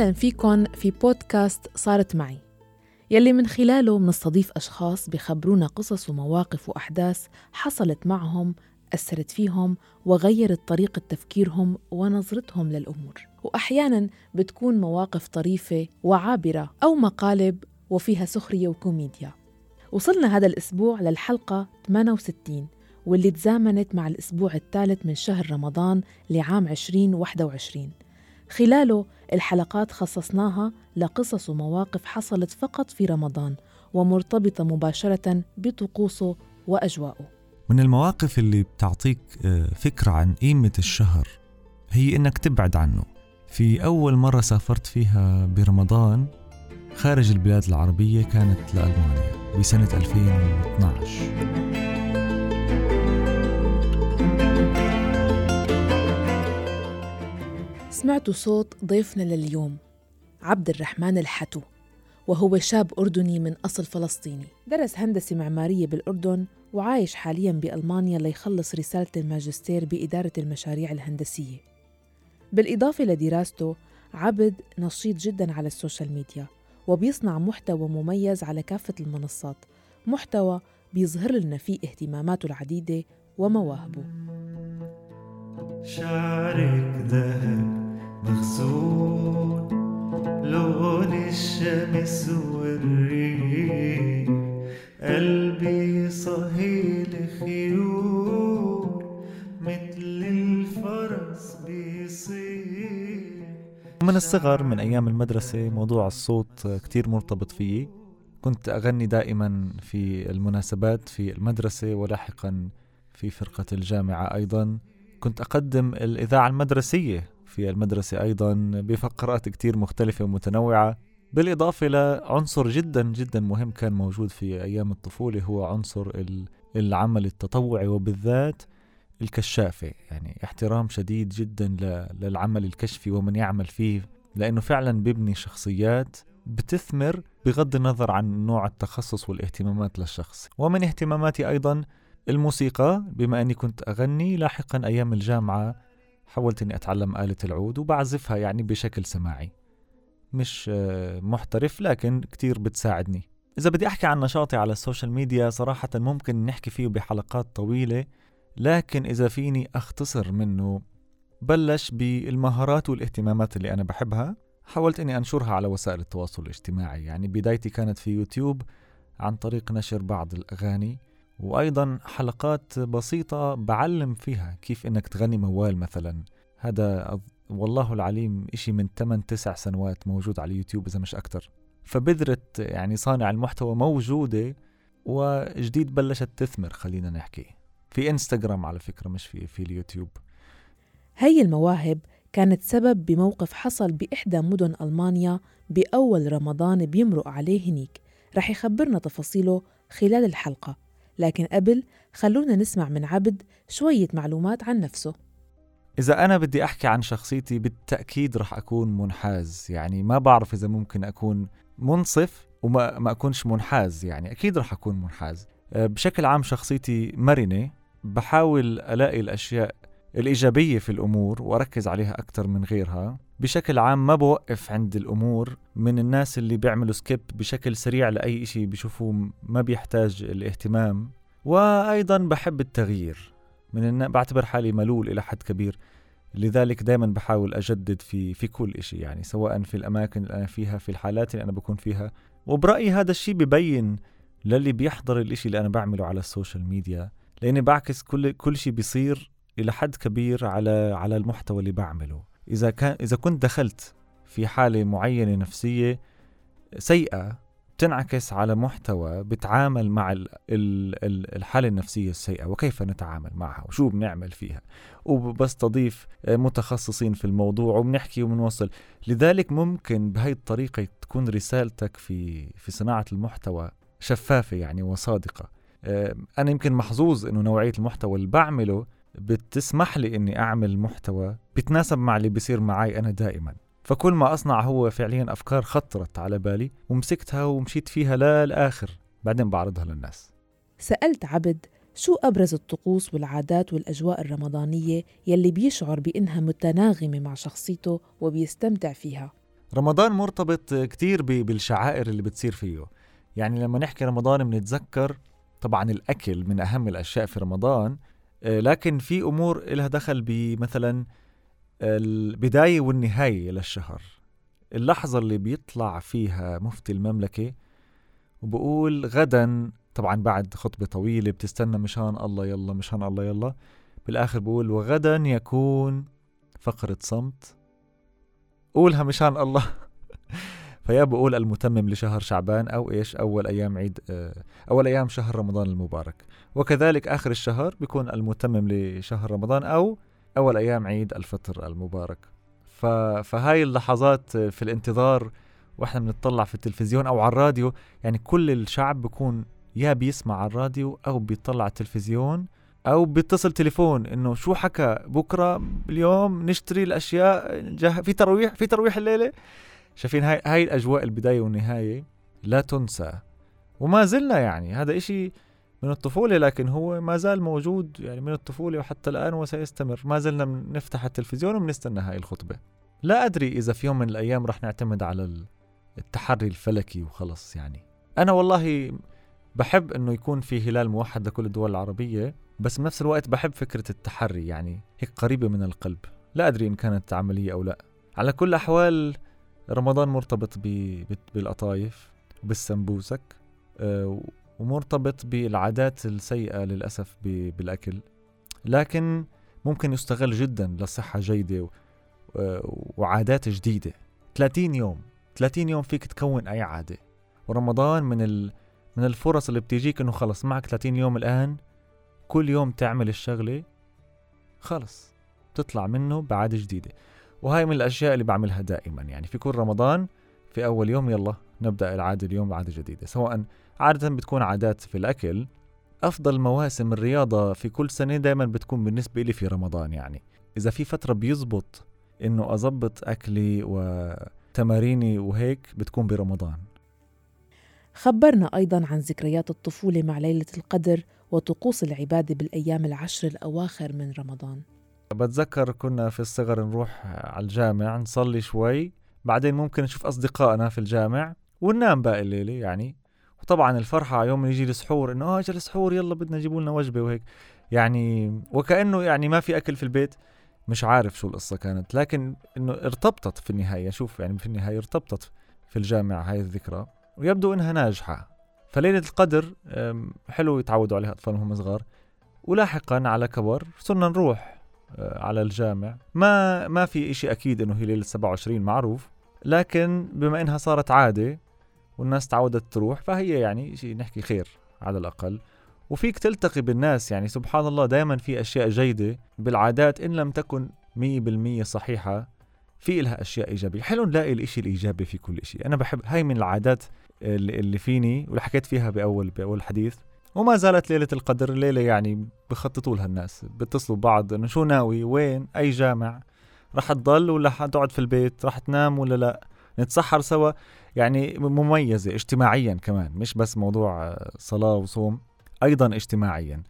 أهلاً فيكن في بودكاست صارت معي، يلي من خلاله منستضيف أشخاص بخبرونا قصص ومواقف وأحداث حصلت معهم، أثرت فيهم وغيرت طريقة تفكيرهم ونظرتهم للأمور، وأحياناً بتكون مواقف طريفة وعابرة أو مقالب وفيها سخرية وكوميديا. وصلنا هذا الأسبوع للحلقة 68 واللي تزامنت مع الأسبوع الثالث من شهر رمضان لعام 2021. خلاله الحلقات خصصناها لقصص ومواقف حصلت فقط في رمضان ومرتبطة مباشرة بطقوسه وأجواءه. من المواقف اللي بتعطيك فكرة عن قيمة الشهر هي إنك تبعد عنه. في أول مرة سافرت فيها برمضان خارج البلاد العربية كانت لألمانيا بسنة 2012. سمعت صوت ضيفنا لليوم عبد الرحمن الحتو، وهو شاب أردني من أصل فلسطيني، درس هندسة معمارية بالأردن وعايش حالياً بألمانيا ليخلص رسالة الماجستير بإدارة المشاريع الهندسية. بالإضافة لدراسته، عبد نشيط جداً على السوشيال ميديا وبيصنع محتوى مميز على كافة المنصات، محتوى بيظهر لنا فيه اهتماماته العديدة ومواهبه. شعرك ذهب مغسول لون الشمس والريح، قلبي صهيل خيول مثل الفرس بيصيح. من الصغر من أيام المدرسة موضوع الصوت كتير مرتبط فيه، كنت أغني دائما في المناسبات في المدرسة ولاحقا في فرقة الجامعة. أيضا كنت أقدم الإذاعة المدرسية في المدرسة أيضاً بفقرات كتير مختلفة ومتنوعة، بالإضافة لعنصر جداً جداً مهم كان موجود في أيام الطفولة هو عنصر العمل التطوعي وبالذات الكشافة، يعني احترام شديد جداً للعمل الكشفي ومن يعمل فيه، لأنه فعلاً بيبني شخصيات بتثمر بغض النظر عن نوع التخصص والاهتمامات للشخص. ومن اهتماماتي أيضاً الموسيقى، بما أني كنت أغني لاحقاً أيام الجامعة حاولت أني أتعلم آلة العود وبعزفها يعني بشكل سماعي، مش محترف لكن كتير بتساعدني. إذا بدي أحكي عن نشاطي على السوشيال ميديا صراحة ممكن نحكي فيه بحلقات طويلة، لكن إذا فيني أختصر منه، بلش بالمهارات والاهتمامات اللي أنا بحبها حاولت أني أنشرها على وسائل التواصل الاجتماعي. يعني بدايتي كانت في يوتيوب عن طريق نشر بعض الأغاني، وأيضاً حلقات بسيطة بعلم فيها كيف إنك تغني موال مثلاً. هذا والله العليم إشي من 8-9 سنوات موجود على اليوتيوب إذا مش أكتر. فبذرة يعني صانع المحتوى موجودة وجديد بلشت تثمر. خلينا نحكي في إنستغرام على فكرة، مش في اليوتيوب. هاي المواهب كانت سبب بموقف حصل بإحدى مدن ألمانيا بأول رمضان بيمرق عليه هنيك، رح يخبرنا تفاصيله خلال الحلقة، لكن قبل خلونا نسمع من عبد شوية معلومات عن نفسه. إذا أنا بدي أحكي عن شخصيتي بالتأكيد رح أكون منحاز، يعني ما بعرف إذا ممكن أكون منصف وما أكونش منحاز، يعني أكيد رح أكون منحاز. بشكل عام شخصيتي مرنة، بحاول ألاقي الأشياء الإيجابية في الأمور وأركز عليها أكتر من غيرها. بشكل عام ما بوقف عند الأمور، من الناس اللي بيعملوا سكيب بشكل سريع لأي إشي بيشوفوه ما بيحتاج الاهتمام. وأيضاً بحب التغيير، بعتبر حالي ملول إلى حد كبير، لذلك دايماً بحاول أجدد في كل إشي، يعني سواء في الأماكن اللي أنا فيها، في الحالات اللي أنا بكون فيها. وبرأيي هذا الشي ببين للي بيحضر الإشي اللي أنا بعمله على السوشيال ميديا، لأني بعكس كل شي بيصير إلى حد كبير على المحتوى اللي بعمله. إذا كنت دخلت في حالة معينة نفسية سيئة تنعكس على محتوى بتعامل مع الحالة النفسية السيئة وكيف نتعامل معها وشو بنعمل فيها، وبستضيف متخصصين في الموضوع وبنحكي وبنوصل. لذلك ممكن بهاي الطريقة تكون رسالتك في صناعة المحتوى شفافة يعني وصادقة. أنا يمكن محظوظ إنه نوعية المحتوى اللي بعمله بتسمح لي إني أعمل محتوى بتناسب مع اللي بيصير معي أنا دائما، فكل ما أصنع هو فعليا أفكار خطرت على بالي ومسكتها ومشيت فيها للآخر، بعدين بعرضها للناس. سألت عبد شو أبرز الطقوس والعادات والأجواء الرمضانية يلي بيشعر بإنها متناغمة مع شخصيته وبيستمتع فيها. رمضان مرتبط كتير بالشعائر اللي بتصير فيه. يعني لما نحكي رمضان بنتذكر طبعا الأكل من أهم الأشياء في رمضان، لكن في أمور لها دخل بمثلا البداية والنهاية للشهر، اللحظة اللي بيطلع فيها مفتي المملكة وبقول غدا، طبعا بعد خطبة طويلة بتستنى مشان الله يلا مشان الله يلا، بالآخر بقول وغدا يكون فقرة صمت قولها مشان الله. فيا بقول المتمم لشهر شعبان أو إيش أول أيام عيد أول أيام شهر رمضان المبارك، وكذلك آخر الشهر بيكون المتمم لشهر رمضان أو أول أيام عيد الفطر المبارك. فهاي اللحظات في الانتظار وإحنا بنتطلع في التلفزيون أو على الراديو، يعني كل الشعب بيكون يا بيسمع على الراديو أو بيطلع التلفزيون أو بيتصل تليفون إنه شو حكى بكرة اليوم نشتري الأشياء في ترويح الليلة. شايفين هاي الأجواء البداية والنهاية لا تنسى، وما زلنا يعني هذا إشي من الطفولة، لكن هو ما زال موجود يعني من الطفولة وحتى الآن وسيستمر. ما زلنا نفتح التلفزيون وبنستنى هاي الخطبة. لا أدري إذا في يوم من الأيام رح نعتمد على التحري الفلكي وخلص. يعني أنا والله بحب إنه يكون في هلال موحد لكل الدول العربية، بس بنفس الوقت بحب فكرة التحري، يعني هيك قريبة من القلب. لا أدري إن كانت عملية أو لا. على كل أحوال رمضان مرتبط بالقطايف وبالسمبوسك، ومرتبط بالعادات السيئة للأسف بالأكل، لكن ممكن يستغل جدا لصحة جيدة وعادات جديدة. 30 يوم فيك تكون أي عادة، ورمضان من الفرص اللي بتيجيك إنه خلص معك 30 يوم الآن، كل يوم تعمل الشغلة خلص تطلع منه بعادة جديدة. وهاي من الأشياء اللي بعملها دائما، يعني في كل رمضان في أول يوم يلا نبدأ العادة اليوم بعادة جديدة، سواء عادة بتكون عادات في الأكل. أفضل مواسم الرياضة في كل سنة دائما بتكون بالنسبة لي في رمضان. يعني إذا في فترة بيزبط إنه أضبط أكلي وتماريني وهيك بتكون برمضان. خبرنا أيضا عن ذكريات الطفولة مع ليلة القدر وطقوس العبادة بالأيام العشر الأواخر من رمضان. بتذكر كنا في الصغر نروح على الجامع نصلي شوي، بعدين ممكن نشوف أصدقائنا في الجامع وننام باقي الليلة يعني. وطبعا الفرحة يوم يجي السحور إنه اجى السحور يلا بدنا نجيبوا لنا وجبة وهيك، يعني وكأنه يعني ما في أكل في البيت، مش عارف شو القصة كانت، لكن إنه ارتبطت في النهاية. شوف يعني في النهاية ارتبطت في الجامع هاي الذكرى ويبدو إنها ناجحة. فليلة القدر حلو يتعودوا عليها أطفالهم صغار، ولاحقا على كبر صرنا نروح على الجامع. ما في إشي أكيد إنه هي ليلة 27 معروف، لكن بما إنها صارت عادة والناس تعودت تروح فهي يعني شيء نحكي خير على الأقل. وفيك تلتقي بالناس، يعني سبحان الله دائما في أشياء جيدة بالعادات إن لم تكن 100% صحيحة، في لها أشياء إيجابية. حلو نلاقي الإشي الإيجابي في كل إشي. أنا بحب هاي من العادات اللي فيني واللي حكيت فيها بأول حديث، وما زالت ليلة القدر ليلة يعني بخططوا لها الناس، بتصلوا بعض انه شو ناوي وين اي جامع، راح تضل ولا حتقعد في البيت، راح تنام ولا لا، نتسحر سوا. يعني مميزة اجتماعيا كمان، مش بس موضوع صلاة وصوم، ايضا اجتماعيا.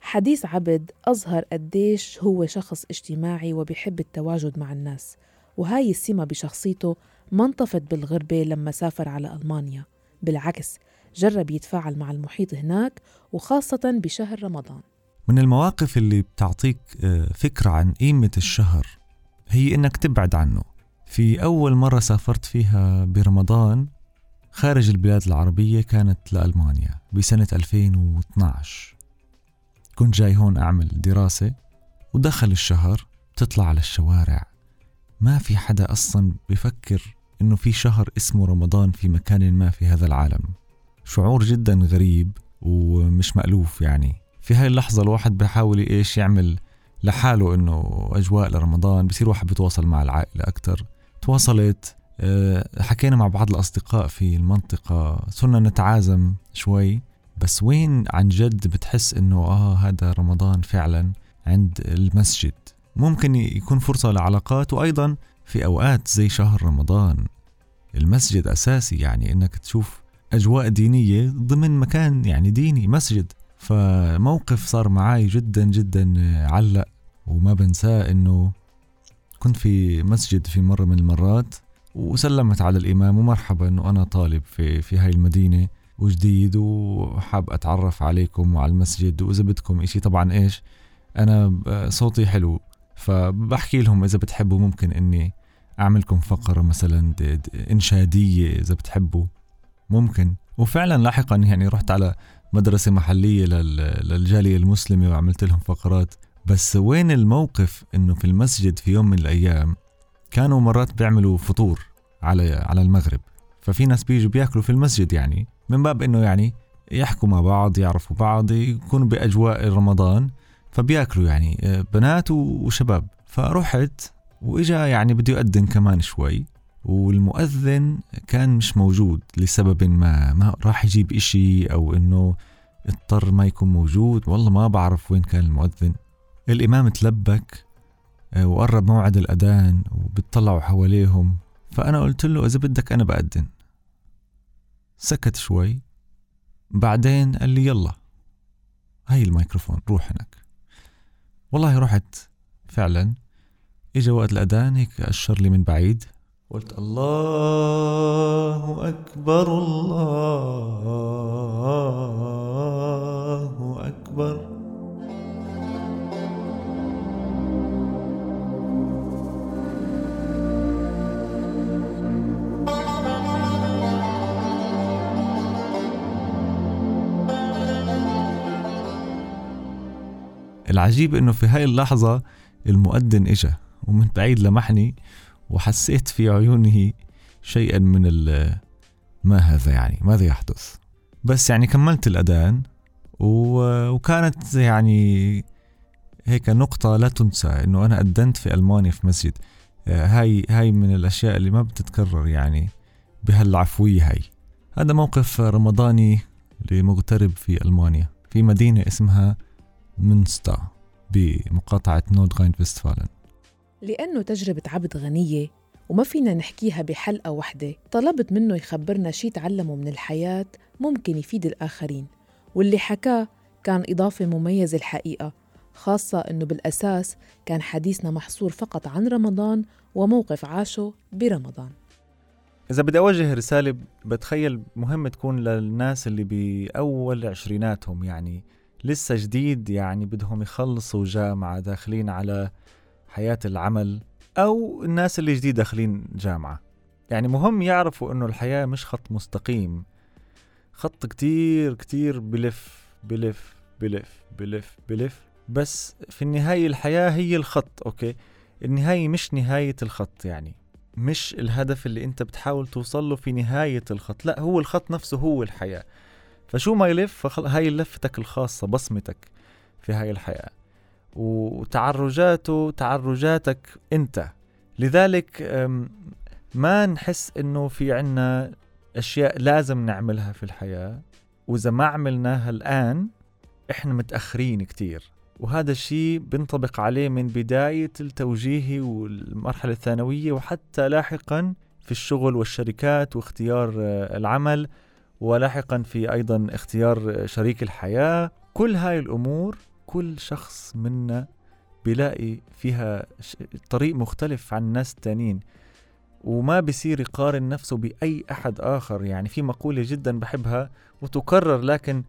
حديث عبد أظهر قديش هو شخص اجتماعي وبيحب التواجد مع الناس، وهاي السمة بشخصيته ما انطفت بالغربة لما سافر على ألمانيا، بالعكس جرب يتفاعل مع المحيط هناك وخاصة بشهر رمضان. من المواقف اللي بتعطيك فكرة عن قيمة الشهر هي إنك تبعد عنه. في أول مرة سافرت فيها برمضان خارج البلاد العربية كانت لألمانيا بسنة 2012. كنت جاي هون أعمل دراسة، ودخل الشهر تطلع على الشوارع ما في حدا أصلا بيفكر إنه في شهر اسمه رمضان في مكان ما في هذا العالم. شعور جدا غريب ومش مألوف. يعني في هاي اللحظة الواحد بيحاول إيش يعمل لحاله إنه أجواء لرمضان، بصير واحد بيتواصل مع العائلة أكتر. تواصلت، حكينا مع بعض الأصدقاء في المنطقة، صرنا نتعازم شوي. بس وين عن جد بتحس إنه هذا رمضان فعلا؟ عند المسجد. ممكن يكون فرصة لعلاقات، وأيضا في أوقات زي شهر رمضان المسجد أساسي، يعني إنك تشوف أجواء دينية ضمن مكان يعني ديني مسجد. فموقف صار معاي جدا جدا علق وما بنساه، إنه كنت في مسجد في مرة من المرات وسلمت على الإمام ومرحبا أنه أنا طالب في هاي المدينة وجديد وحاب أتعرف عليكم وعلى المسجد، وإذا بدكم إشي طبعا إيش أنا صوتي حلو فبحكي لهم إذا بتحبوا ممكن أني أعملكم فقرة مثلا إنشادية إذا بتحبوا ممكن. وفعلا لاحقا يعني رحت على مدرسة محلية للجالية المسلمة وعملت لهم فقرات. بس وين الموقف أنه في المسجد في يوم من الأيام كانوا مرات بيعملوا فطور على المغرب، ففي ناس بيجوا بياكلوا في المسجد يعني من باب أنه يعني يحكوا مع بعض يعرفوا بعض يكونوا بأجواء رمضان فبياكلوا يعني بنات وشباب. فروحت وإجا يعني بدي أؤذن كمان شوي والمؤذن كان مش موجود لسبب ما راح يجيب إشي أو إنه اضطر ما يكون موجود، والله ما بعرف وين كان المؤذن. الإمام تلبك وقرب موعد الأذان وبتطلعوا حواليهم، فأنا قلت له إذا بدك أنا بأذن. سكت شوي بعدين قال لي يلا هاي الميكروفون روح هناك. والله رحت فعلا. إجا وقت الأذان هيك أشر لي من بعيد، قلت الله أكبر الله أكبر. العجيب إنه في هاي اللحظة المؤذن إجا ومن بعيد لمحني وحسيت في عيونه شيئا من ما هذا يعني ماذا يحدث. بس يعني كملت الأذان وكانت يعني هيك نقطة لا تنسى إنه أنا أذنت في ألمانيا في مسجد. هاي من الأشياء اللي ما بتتكرر يعني بهالعفوية. هاي هذا موقف رمضاني لمغترب في ألمانيا في مدينة اسمها مونستر بمقاطعة نوردراين-وستفاليا. لأنه تجربة عبد غنية وما فينا نحكيها بحلقة واحدة، طلبت منه يخبرنا شي تعلمه من الحياة ممكن يفيد الآخرين، واللي حكاه كان إضافة مميزة الحقيقة، خاصة أنه بالأساس كان حديثنا محصور فقط عن رمضان وموقف عاشه برمضان. إذا بدي أوجه رسالة بتخيل مهم تكون للناس اللي بأول عشريناتهم يعني لسه جديد يعني بدهم يخلصوا جامعة داخلين على حياة العمل، أو الناس اللي جديد داخلين جامعة، يعني مهم يعرفوا أنه الحياة مش خط مستقيم، خط كتير بلف. بس في النهاية الحياة هي الخط، أوكي النهاية مش نهاية الخط، يعني مش الهدف اللي أنت بتحاول توصله في نهاية الخط، لا هو الخط نفسه هو الحياة. فشو ما يلف هاي لفتك الخاصة، بصمتك في هاي الحياة وتعرجاته تعرجاتك أنت. لذلك ما نحس إنه في عنا أشياء لازم نعملها في الحياة، وإذا ما عملناها الآن إحنا متأخرين كتير. وهذا الشيء بنطبق عليه من بداية التوجيهي والمرحلة الثانوية وحتى لاحقا في الشغل والشركات واختيار العمل، ولاحقا في أيضا اختيار شريك الحياة. كل هاي الأمور كل شخص منا بيلاقي فيها طريق مختلف عن الناس التانين، وما بيصير يقارن نفسه بأي أحد آخر. يعني في مقولة جدا بحبها وتكرر لكن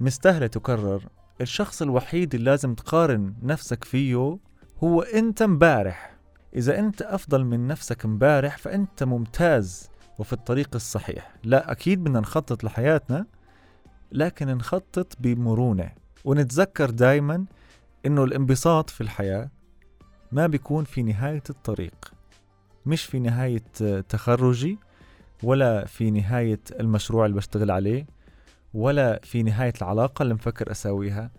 مستاهلة تكرر، الشخص الوحيد اللي لازم تقارن نفسك فيه هو أنت مبارح. إذا أنت أفضل من نفسك مبارح فأنت ممتاز وفي الطريق الصحيح. لا أكيد بدنا نخطط لحياتنا لكن نخطط بمرونة، ونتذكر دايما إنه الانبساط في الحياة ما بيكون في نهاية الطريق، مش في نهاية تخرجي ولا في نهاية المشروع اللي بشتغل عليه ولا في نهاية العلاقة اللي مفكر أساويها،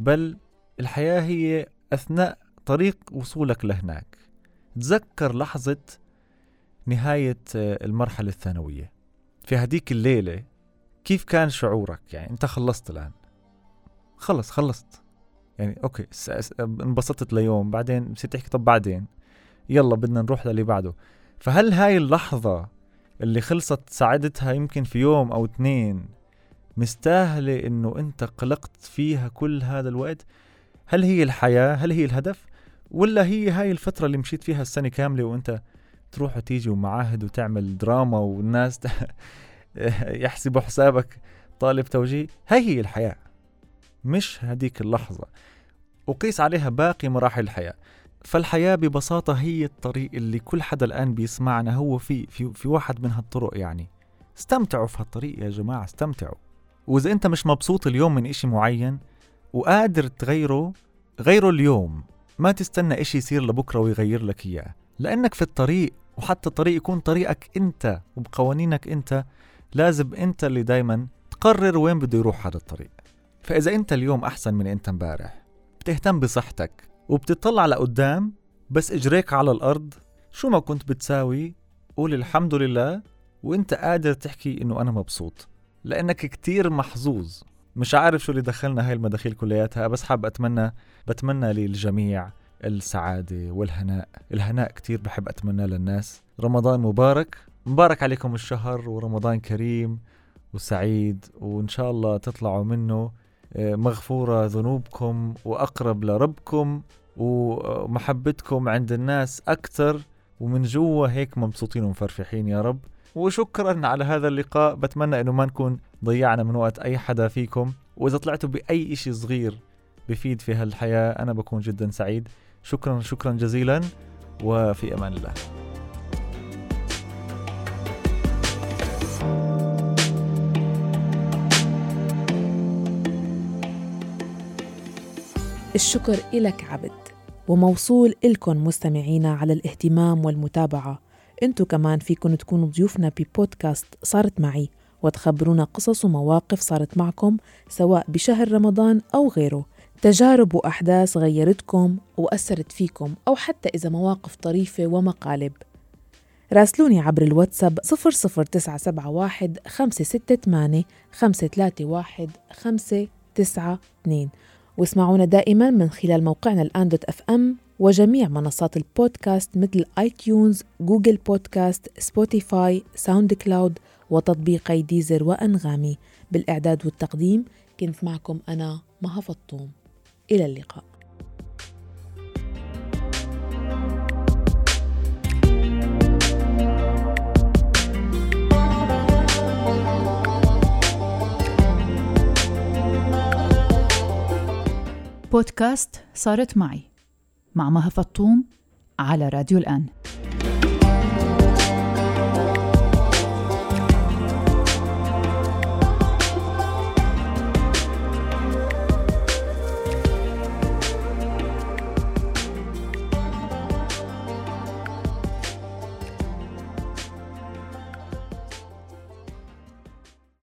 بل الحياة هي أثناء طريق وصولك لهناك. تذكر لحظة نهاية المرحلة الثانوية في هديك الليلة كيف كان شعورك؟ يعني أنت خلصت الآن، خلصت يعني أوكي انبسطت ليوم، بعدين بصير تحكي طب بعدين يلا بدنا نروح للي بعده. فهل هاي اللحظة اللي خلصت سعادتها يمكن في يوم أو اتنين مستاهلة إنه أنت قلقت فيها كل هذا الوقت؟ هل هي الحياة؟ هل هي الهدف؟ ولا هي هاي الفترة اللي مشيت فيها السنة كاملة وأنت تروح وتيجي ومعاهد وتعمل دراما والناس يحسبوا حسابك طالب توجيه. هي الحياة مش هديك اللحظة، وقيس عليها باقي مراحل الحياة. فالحياة ببساطة هي الطريق اللي كل حدا الآن بيسمعنا هو في واحد من هالطرق. يعني استمتعوا في هالطريق يا جماعة، استمتعوا. وإذا أنت مش مبسوط اليوم من إشي معين وقادر تغيره، غيره اليوم، ما تستنى إشي يصير لبكرة ويغير لك إياه، لأنك في الطريق، وحتى الطريق يكون طريقك أنت وبقوانينك أنت، لازم أنت اللي دايما تقرر وين بده يروح هذا الطريق. فإذا أنت اليوم أحسن من أنت مبارح، بتهتم بصحتك وبتطلع لقدام، بس إجريك على الأرض شو ما كنت بتساوي قول الحمد لله، وأنت قادر تحكي إنه أنا مبسوط، لأنك كتير محظوظ. مش عارف شو اللي دخلنا هاي المداخيل كلياتها، بس حاب بتمنى للجميع السعادة والهناء. الهناء كتير بحب أتمنى للناس. رمضان مبارك، مبارك عليكم الشهر، ورمضان كريم وسعيد، وإن شاء الله تطلعوا منه مغفورة ذنوبكم وأقرب لربكم، ومحبتكم عند الناس أكتر، ومن جوا هيك مبسوطين ومفرحين يا رب. وشكرا على هذا اللقاء، بتمنى إنه ما نكون ضيعنا من وقت أي حدا فيكم، وإذا طلعتوا بأي إشي صغير بفيد في هالحياة أنا بكون جدا سعيد. شكرا شكرا جزيلا، وفي أمان الله. الشكر إلك عبد، وموصول إلكن مستمعينا على الاهتمام والمتابعة. أنتوا كمان فيكن تكونوا ضيوفنا ببودكاست صارت معي، وتخبرونا قصص ومواقف صارت معكم سواء بشهر رمضان أو غيره، تجارب وأحداث غيرتكم وأثرت فيكم، أو حتى إذا مواقف طريفة ومقالب. راسلوني عبر الواتساب 00971 568 531 592، واسمعونا دائماً من خلال موقعنا الآن.fm وجميع منصات البودكاست مثل آي تيونز، جوجل بودكاست، سبوتيفاي، ساوند كلاود، وتطبيقي ديزر وأنغامي. بالإعداد والتقديم كنت معكم أنا مها فطوم، إلى اللقاء. بودكاست صارت معي مع مها فطوم على راديو الآن.